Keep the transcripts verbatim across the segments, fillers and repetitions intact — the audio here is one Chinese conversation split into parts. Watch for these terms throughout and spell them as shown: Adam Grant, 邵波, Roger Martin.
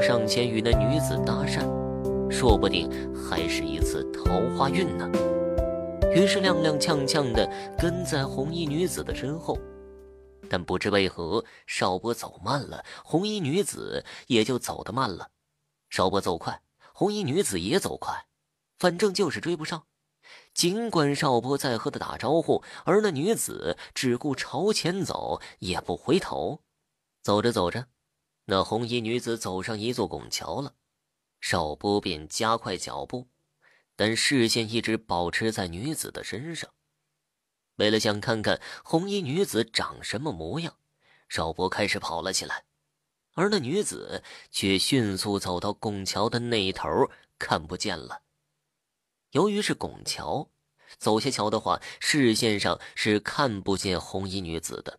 刻上前与那女子搭讪，说不定还是一次桃花运呢。于是踉踉跄跄地跟在红衣女子的身后，但不知为何邵波走慢了，红衣女子也就走得慢了。邵波走快，红衣女子也走快，反正就是追不上。尽管邵波在和他打招呼，而那女子只顾朝前走，也不回头。走着走着，那红衣女子走上一座拱桥了，邵波便加快脚步，但视线一直保持在女子的身上。为了想看看红衣女子长什么模样，邵波开始跑了起来，而那女子却迅速走到拱桥的那一头，看不见了。由于是拱桥，走下桥的话，视线上是看不见红衣女子的。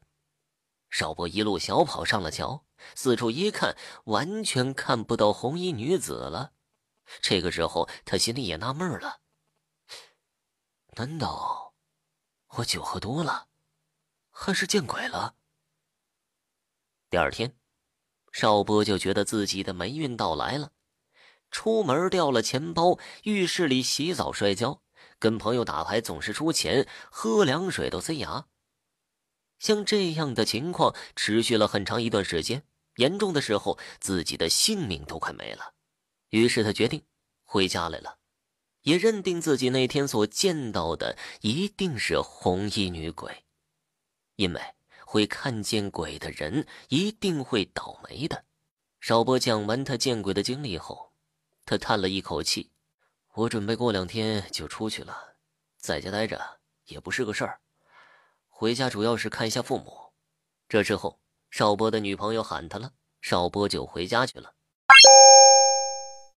邵波一路小跑上了桥，四处一看，完全看不到红衣女子了。这个时候，他心里也纳闷了，难道我酒喝多了，还是见鬼了？第二天，邵波就觉得自己的霉运到来了。出门掉了钱包，浴室里洗澡摔跤，跟朋友打牌总是输钱，喝凉水都塞牙。像这样的情况持续了很长一段时间，严重的时候自己的性命都快没了。于是他决定回家来了，也认定自己那天所见到的一定是红衣女鬼，因为会看见鬼的人一定会倒霉的。邵波讲完他见鬼的经历后，他叹了一口气，我准备过两天就出去了，在家待着也不是个事儿。回家主要是看一下父母。这之后，邵波的女朋友喊他了，邵波就回家去了。